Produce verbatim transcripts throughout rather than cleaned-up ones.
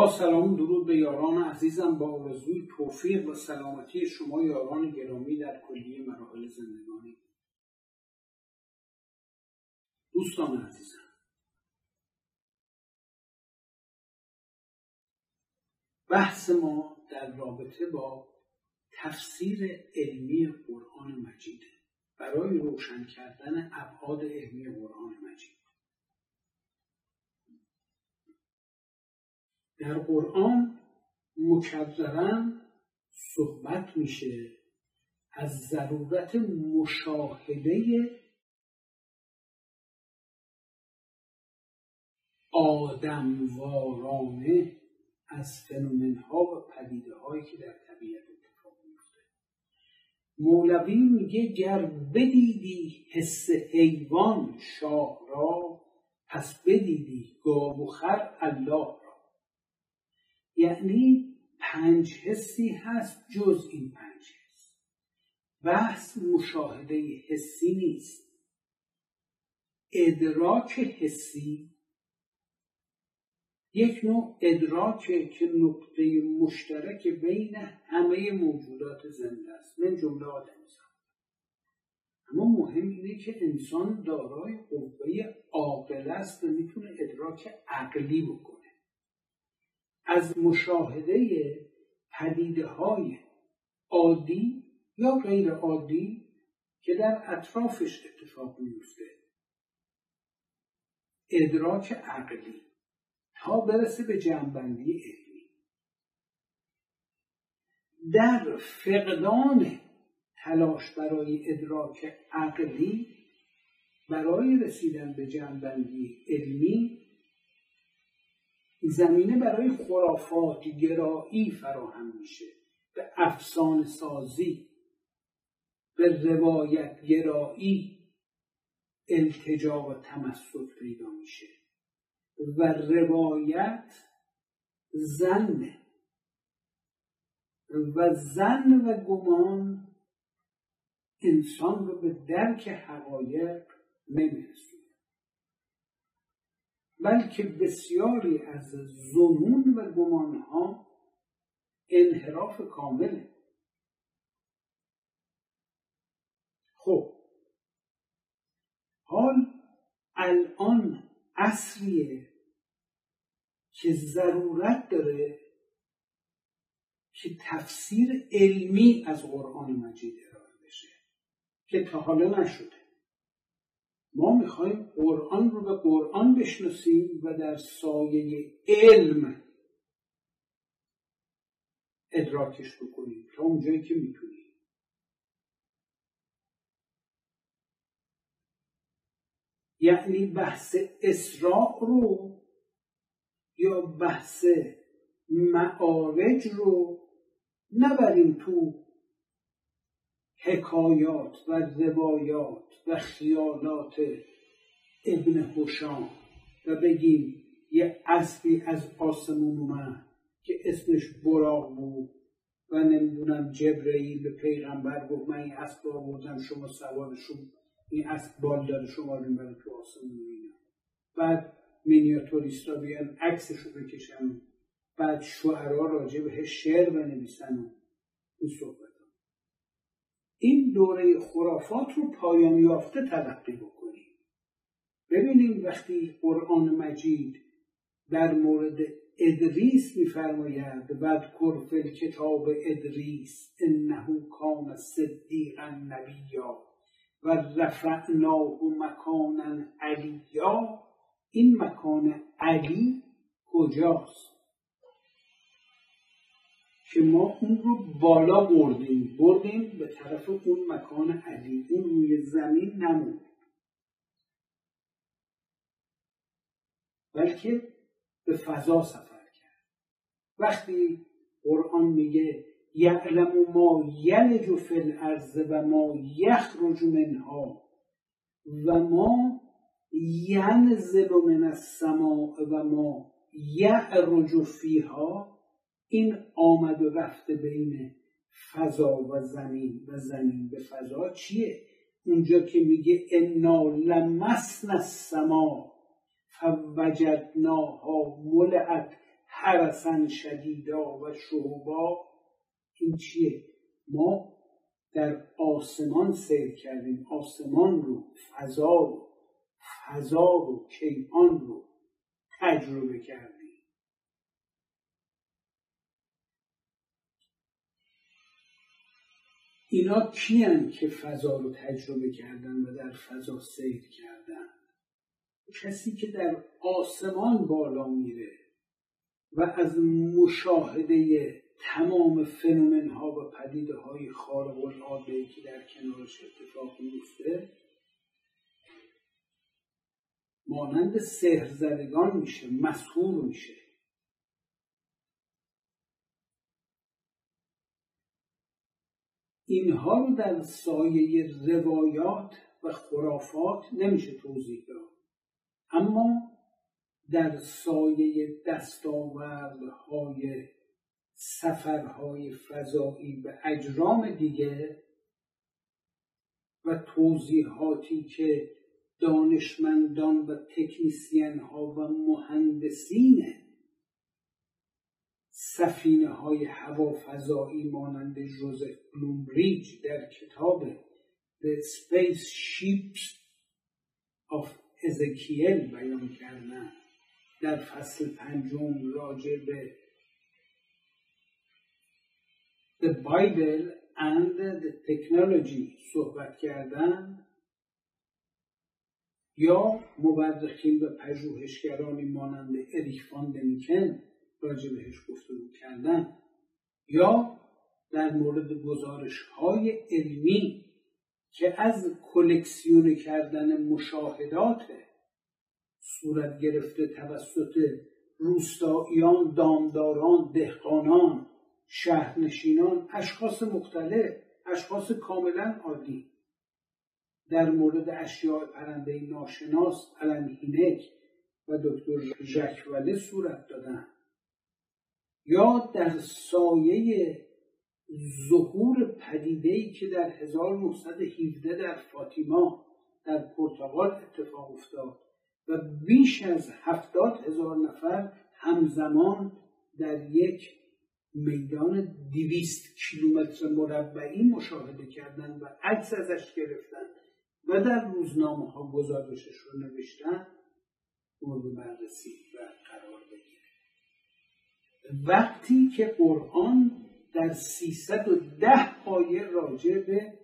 با سلام و درود به یاران عزیزم، با آرزوی توفیق و سلامتی شما یاران گرامی در کلیه مراحل زندگانی. دوستان عزیزم، بحث ما در رابطه با تفسیر علمی قرآن مجید برای روشن کردن ابعاد علمی قرآن مجید. در قرآن مکرراً صحبت میشه از ضرورت مشاهده آدموارانه از فنومن‌ها و پدیده‌هایی که در طبیعت اتفاق میفته. مولوی میگه گر بدیدی حس حیوان شاه را، پس بدیدی گاو و خر الله. یعنی پنج حسی هست جز این پنج حس. بحث مشاهده حسی نیست. ادراک حسی یک نوع ادراکه که نقطه مشترک بین همه موجودات زنده است، من جمله آدم‌ها. اما مهم اینه که انسان دارای قوه عاقل است و میتونه ادراک عقلی بکنه. از مشاهده پدیده‌های عادی یا غیر عادی که در اطرافش اتفاق میفته، ادراک عقلی تا برسه به جنبندی علمی. در فقدان تلاش برای ادراک عقلی برای رسیدن به جنبندی علمی، زمینه برای خرافات گرایی فراهم میشه، به افسانه سازی، به روایت گرایی التجا و تمسک پیدا میشه و روایت ظن و ظن و گمان انسان رو به درک حقایق نمیرسونه، بلکه بسیاری از ظنون و گمانها انحراف کامله. خب حال الان عصریه که ضرورت داره که تفسیر علمی از قرآن مجید ارائه بشه که تا حالا نشده. ما میخوایم قرآن رو به قرآن بشناسیم و در سایه علم ادراکش بکنیم تا اونجایی که میتونیم. یعنی بحث اسراء رو یا بحث معارج رو نبریم تو حکایات و روایات و خیالات ابن هشام و بگیم یه اسبی از آسمون اومد که اسمش براق بود و نمیدونم جبرئیل به پیغمبر گفت من این اسب رو آوردم، شما سوارشون، این اسب بالدار شما رو میبره تو آسمون. اینا بعد مینیاتوریست ها بیان عکسش رو بکشن، بعد شعرها راجع بهش شعر بنویسن. این صحبت، این دوره خرافات رو پایان یافته تلقی بکنیم. ببینیم وقتی قرآن مجید در مورد ادریس می‌فرماید واذکر فی الکتاب ادریس انه کان صدیقا نبیا و رفعناه مکانا علیا، این مکان علی کجاست که ما اون رو بالا بردیم بردیم به طرف اون مکان علی، اون روی زمین نموند بلکه به فضا سفر کرد. وقتی قرآن میگه یعلم ما یلج فی الارض و ما یخرج منها و ما ینزل من السماء و ما یعرج فیها، این آمد و رفت بین فضا و زمین و زمین به فضا چیه؟ اونجا که میگه انا لمسنا السما فوجدناها ملئت حرسن شدیدا و شهبا. این چیه؟ ما در آسمان سیر کردیم، آسمان رو، فضا رو، فضا رو، کیهان رو تجربه کردیم. اینا کیان که فضا رو تجربه کردن و در فضا سیر کردن؟ کسی که در آسمان بالا میره و از مشاهده تمام فنومن ها و پدیده های خارق العاده که در کنارش اتفاق میفته مانند سحرزدگان میشه، مسحور میشه. اینها رو در سایه روایات و خرافات نمیشه توضیح داد، اما در سایه دستاوردهای سفرهای فضایی به اجرام دیگه و توضیحاتی که دانشمندان و تکنیسین ها و مهندسین سفینه های هوافضایی مانند جوزف بلومریچ در کتاب The Spaceships of Ezekiel بیان کردن در فصل پنجم راجع به The Bible and the Technology صحبت کردن، یا مورخین و پژوهشگرانی مانند اریک فان دنیکن راجع بهش گفتگو کردن، یا در مورد گزارش‌های علمی که از کلکسیون کردن مشاهدات صورت گرفته توسط روستاییان، دامداران، دهقانان، شهرنشینان، اشخاص مختلف، اشخاص کاملا عادی در مورد اشیاء پرنده ناشناس، آلن هینک و دکتر ژاک وله صورت دادن، یا در سایه ظهور پدیده‌ای که در هزار و نهصد و هفده در فاطیما در پرتغال اتفاق افتاد و بیش از هفتاد هزار نفر همزمان در یک میدان دویست کیلومتر مربعی مشاهده کردن و عکس ازش گرفتن و در روزنامه ها گزارشش رو نوشتن، مورد بررسی و قرار بگیره. وقتی که قرآن در سیصد و ده آیه راجع به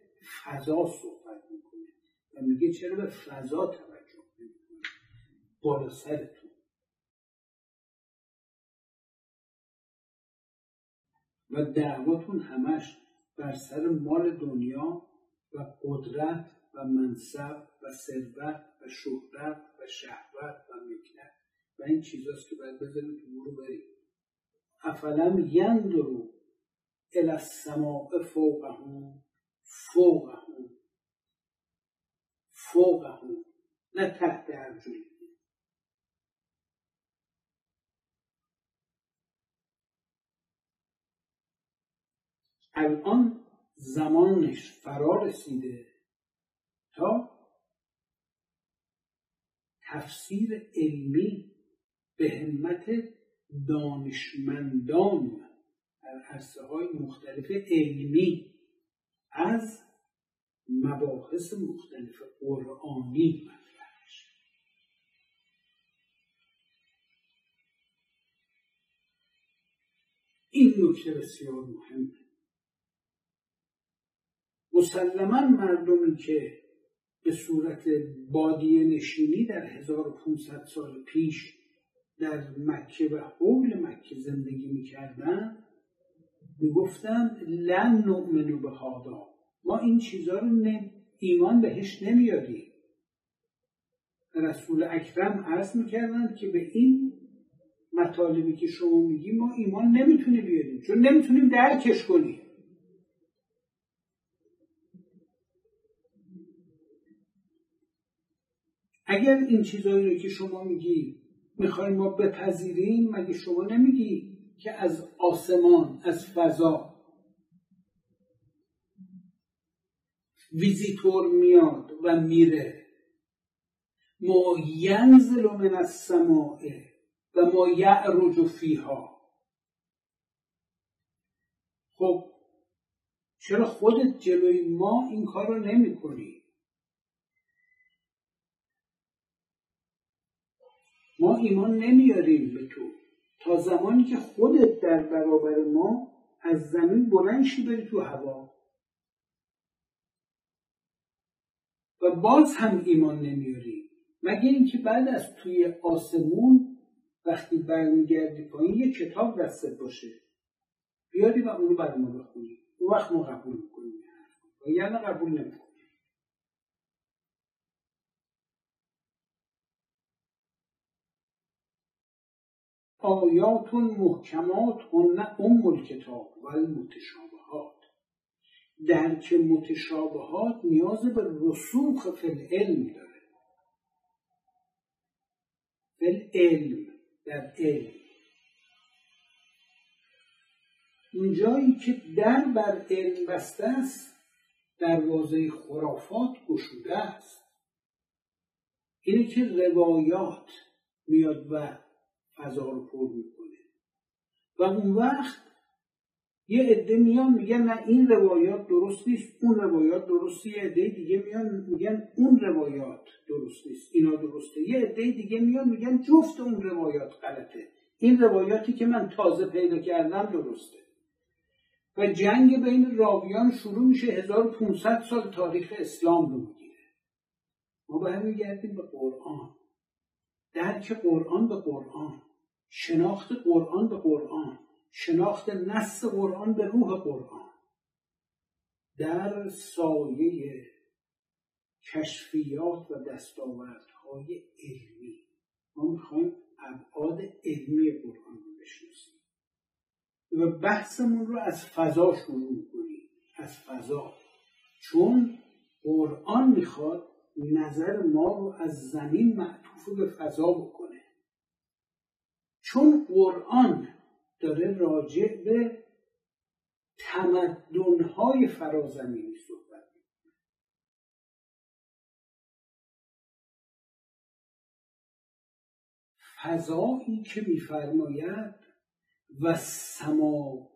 فضا صحبت میکنه و میگه چرا به فضا توجه نمیکنید، بالا سرتون. و دعوتون همش بر سر مال دنیا و قدرت و منصب و ثروت و شهرت و شهوت و مکنت و این چیزاست که باید بذارید تو برو برید. افلم ینظروا الی السماء فوقهم فوقهم فوقهم نه تحت ارجلهم. الان زمانش فرا رسیده تا تفسیر علمی به همت دانشمندان در عرصه‌های مختلف علمی از مباحث مختلف قرآنی مطرح بشه. این نکته بسیار مهمه. مسلماً مردمی که به صورت بادیه نشینی در هزار و پانصد سال پیش در مکه و حول مکه زندگی می‌کردن می‌گفتن لن نؤمن بهذا، ما این چیزا رو نه ایمان بهش نمیاریم. رسول اکرم عرض می‌کردن که به این مطالبی که شما میگی ما ایمان نمیتونه بیاریم چون نمیتونیم درکش کنیم. اگر این چیزایی رو که شما میگی میخوایم ما بپذیریم، مگه شما نمیگی که از آسمان، از فضا ویزیتور میاد و میره، ما ینزل من السماء و ما یعرج فیها. خب چرا خودت جلوی ما این کار رو نمی کنی؟ ما ایمان نمیاریم به تو تا زمانی که خودت در برابر ما از زمین بلند شی بری تو هوا، و باز هم ایمان نمیاریم مگر اینکه بعد از توی آسمون وقتی برمیگردی پایین یه کتاب دستت باشه بیاری و اونو برای ما بخونی، اون وقت ما قبول میکنیم و یعنی قبول نمیکنیم. آیات محکمات هن ام الکتاب و متشابهات، درک متشابهات نیاز به رسوخ فی العلم داره، فی العلم، در علم، اونجایی که در بر علم بسته است دروازه خرافات گشوده است. اینه که روایات میاد و فضا رو پر میکنه و اون وقت یه عده میان میگن نه این روایات درست نیست، اون روایات درسته، یه عده دیگه میان میگن اون روایات درست نیست، اینا درسته، یه عده دیگه میان میگن جفت اون روایات غلطه، این روایاتی که من تازه پیدا کردم درسته، و جنگ بین راویان شروع میشه. هزار و پانصد سال تاریخ اسلام رو میگیره. ما برمیگردیم به قرآن، درک قرآن به قرآن، شناخت قرآن به قرآن، شناخت نص قرآن به روح قرآن، در سایه کشفیات و دستاوردهای علمی. ما میخوایم ابعاد علمی قرآن رو بشناسیم و بحثمون رو از فضا شروع میکنیم، از فضا، چون قرآن میخواد نظر ما رو از زمین معطوف به فضا بکنه، چون قرآن داره راجع به تمدن‌های فرازمینی صحبت می‌کنه. فضایی که می‌فرماید و سماء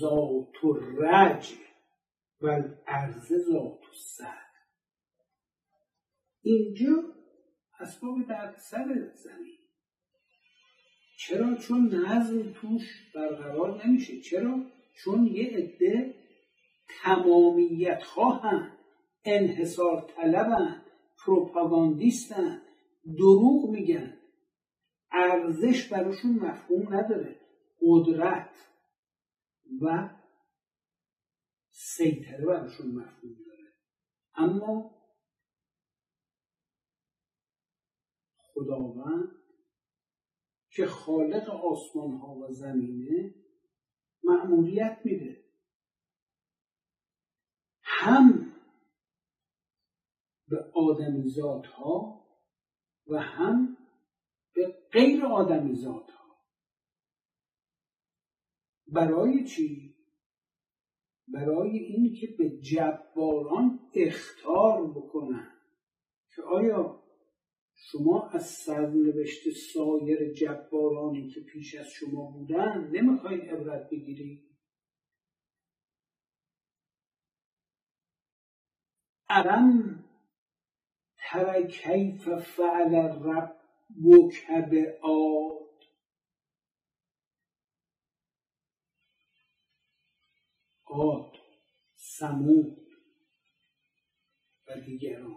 ذات الرجع و الارض ذات الصدع، اینجا اسباب در سر زمین. چرا؟ چون نظم توش برقرار نمیشه. چرا؟ چون یه عده تمامیت خواهن، انحصار طلبن، پروپاگاندیستن، دروغ میگن، ارزش براشون مفهوم نداره، قدرت و سیطره براشون مفهوم داره. اما خداوند که خالق آسمان ها و زمینه مأموریت میده، هم به آدمیزاد ها و هم به غیر آدمیزاد ها. برای چی؟ برای این که به جباران اخطار بکنن که آیا شما از سرنوشت سایر جبارانی که پیش از شما بودن نمیخواید عبرت بگیرید؟ الم تر کیف فعل ربک بعاد، عاد، ثمود و دیگران.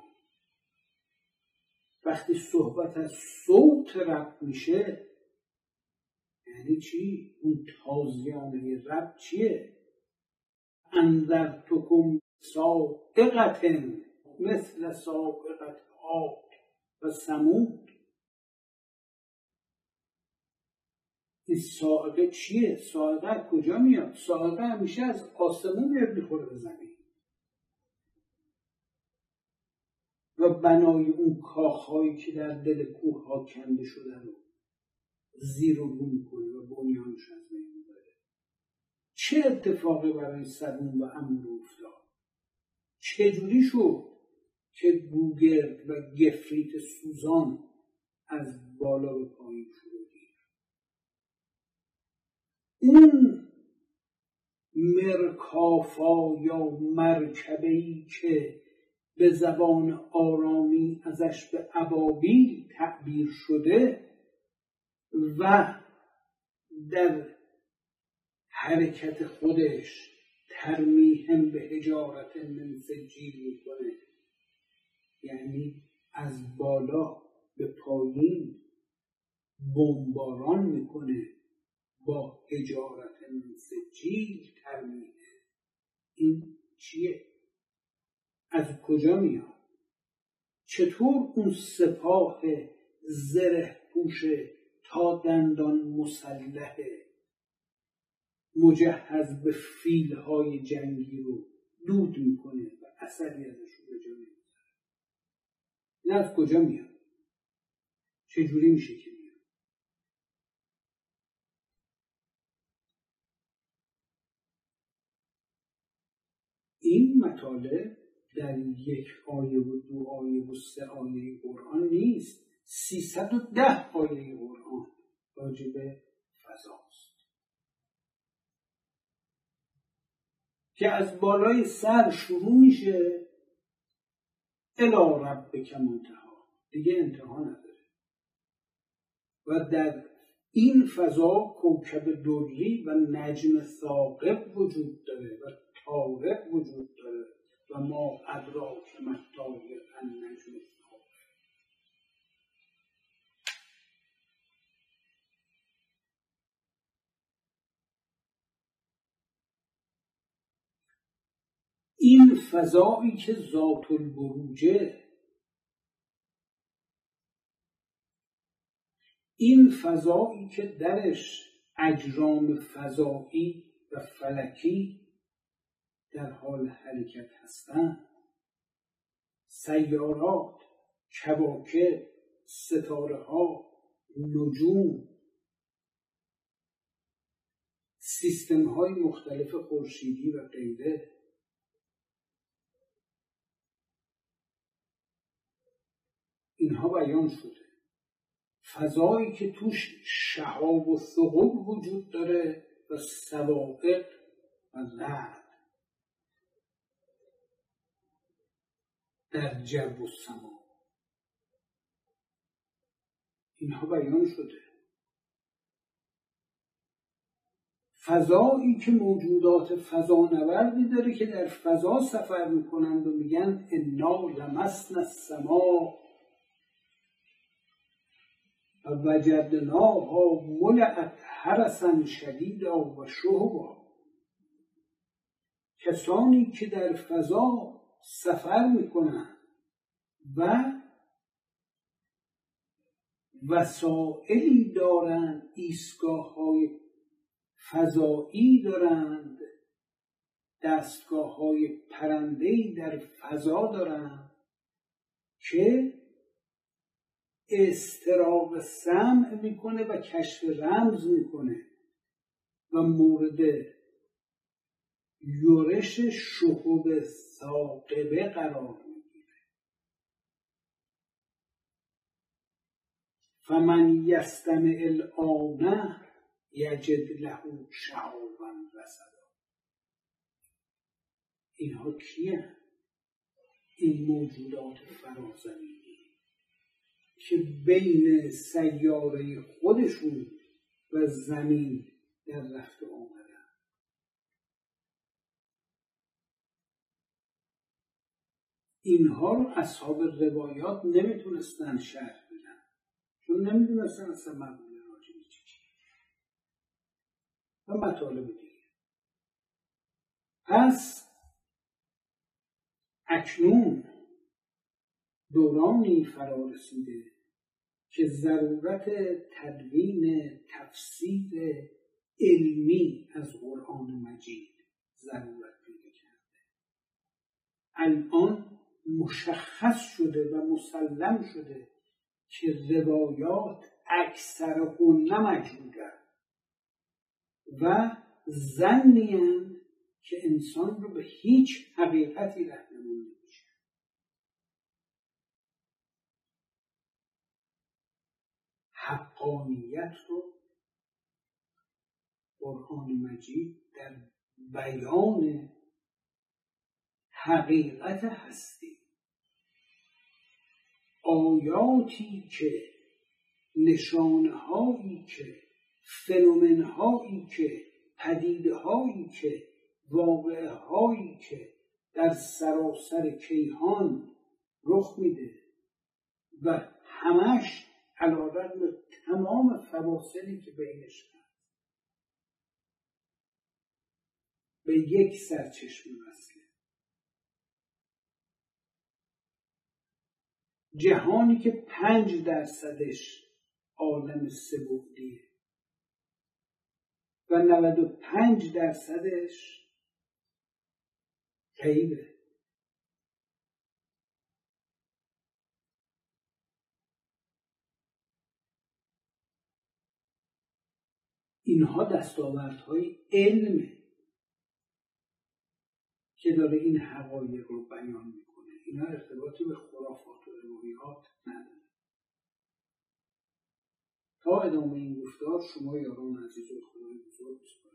وقتی صحبت از صوت رب میشه یعنی چی؟ اون تازیانه رب چیه؟ انذرتکم صاعقة مثل صاعقة عاد و ثمود. این صاعقه چیه؟ صاعقه از کجا میاد؟ صاعقه همیشه از آسمون میاد میخوره به زمین، و بنای اون کاخهایی که در دل کوه ها کنده شده رو زیر و بو میکنه و بنیانش از بین میبره. چه اتفاقی برای سدوم و عمرو افتاد؟ چجوری شد که گوگرد و گفریت سوزان از بالا به پایین شدی؟ اون مرکافا یا مرکبهی که به زبان آرامی ازش به ابابیل تعبیر شده و در حرکت خودش ترمیهم به حجارت من سجیل میکنه، یعنی از بالا به پایین بمباران میکنه با حجارت من سجیل ترمیه. این چیه؟ از کجا میاد؟ چطور اون سپاه زره پوشه تا دندان مسلحه مجهز به فیلهای جنگی رو دود میکنه و اثری ازش رو به جا نمیذاره؟ نه از کجا میاد؟ چجوری میشه که میاد؟ این مطالب در یک آیه و دو آیه و سه آیه قرآن نیست، سیصد و ده آیه قرآن راجع به فضاست که از بالای سر شروع میشه. الی ربک منتها، دیگه انتها نداره. و در این فضا کوکب دری و نجم ثاقب وجود داره و طارق وجود داره و ما ادراک مطالب النجم. این فضایی که ذات البروجه، این فضایی که درش اجرام فضایی و فلکی در حال حرکت هستند، سیارات، کواکب، ستاره‌ها، نجوم، سیستم‌های مختلف خورشیدی و غیره، اینها بیان شده. فضایی که توش شهاب و ثقوب وجود داره و سواقق و رعد در جو و سما، اینها بیان شده. فضایی که موجودات فضانوردی داره که در فضا سفر میکنند و میگن انا لمسنا السما و وجدناها ملئت حرسا شدیدا و شهبا. کسانی که در فضا سفر میکنند و وسائلی دارند، ایستگاه های فضایی دارند، دستگاه های پرنده‌ای در فضا دارند که استراق سمع میکنه و کشف رمز میکنه و مورد یورش شهب ثاقبه قرار میگیره. فمن یستمع الآن یجد له شهابا رصدا. اینها کیه؟ این موجودات فرازمینی که بین سیاره خودشون و زمین در رفت آمدن. اینها رو اصحاب روایات نمیتونستن شرح بدن، چون نمیدونستن اصلا مقوله راجع به چی و مطالب دیگه. پس اکنون دورانی فرا رسیده که ضرورت تدوین تفسیر علمی از قرآن مجید ضرورت پیدا کرده. الان مشخص شده و مسلم شده که روایات اکثرهن مجروحه و ظنی‌اند که انسان رو به هیچ حقیقتی رهنمون نمیشه. حقانیت رو قرآن مجید در بیان حقیقت هستی آیاتی که نشانهایی که فنومنهایی که پدیدهایی که واقعهایی که در سراسر کیهان رخ میده و همش علیرغم تمام فواصلی که بینش هست به یک سرچشمه وصله. جهانی که پنج درصدش عالم سه‌بعدیه و نود و پنج درصدش غیبه. اینها دستاوردهای علمه که داره این حقایق رو بیان میکنه. اینا ارتباطی به خرافات و الهیات نداره. تا ادامه این گفتار شما یاران عزیز و خدای بزرگ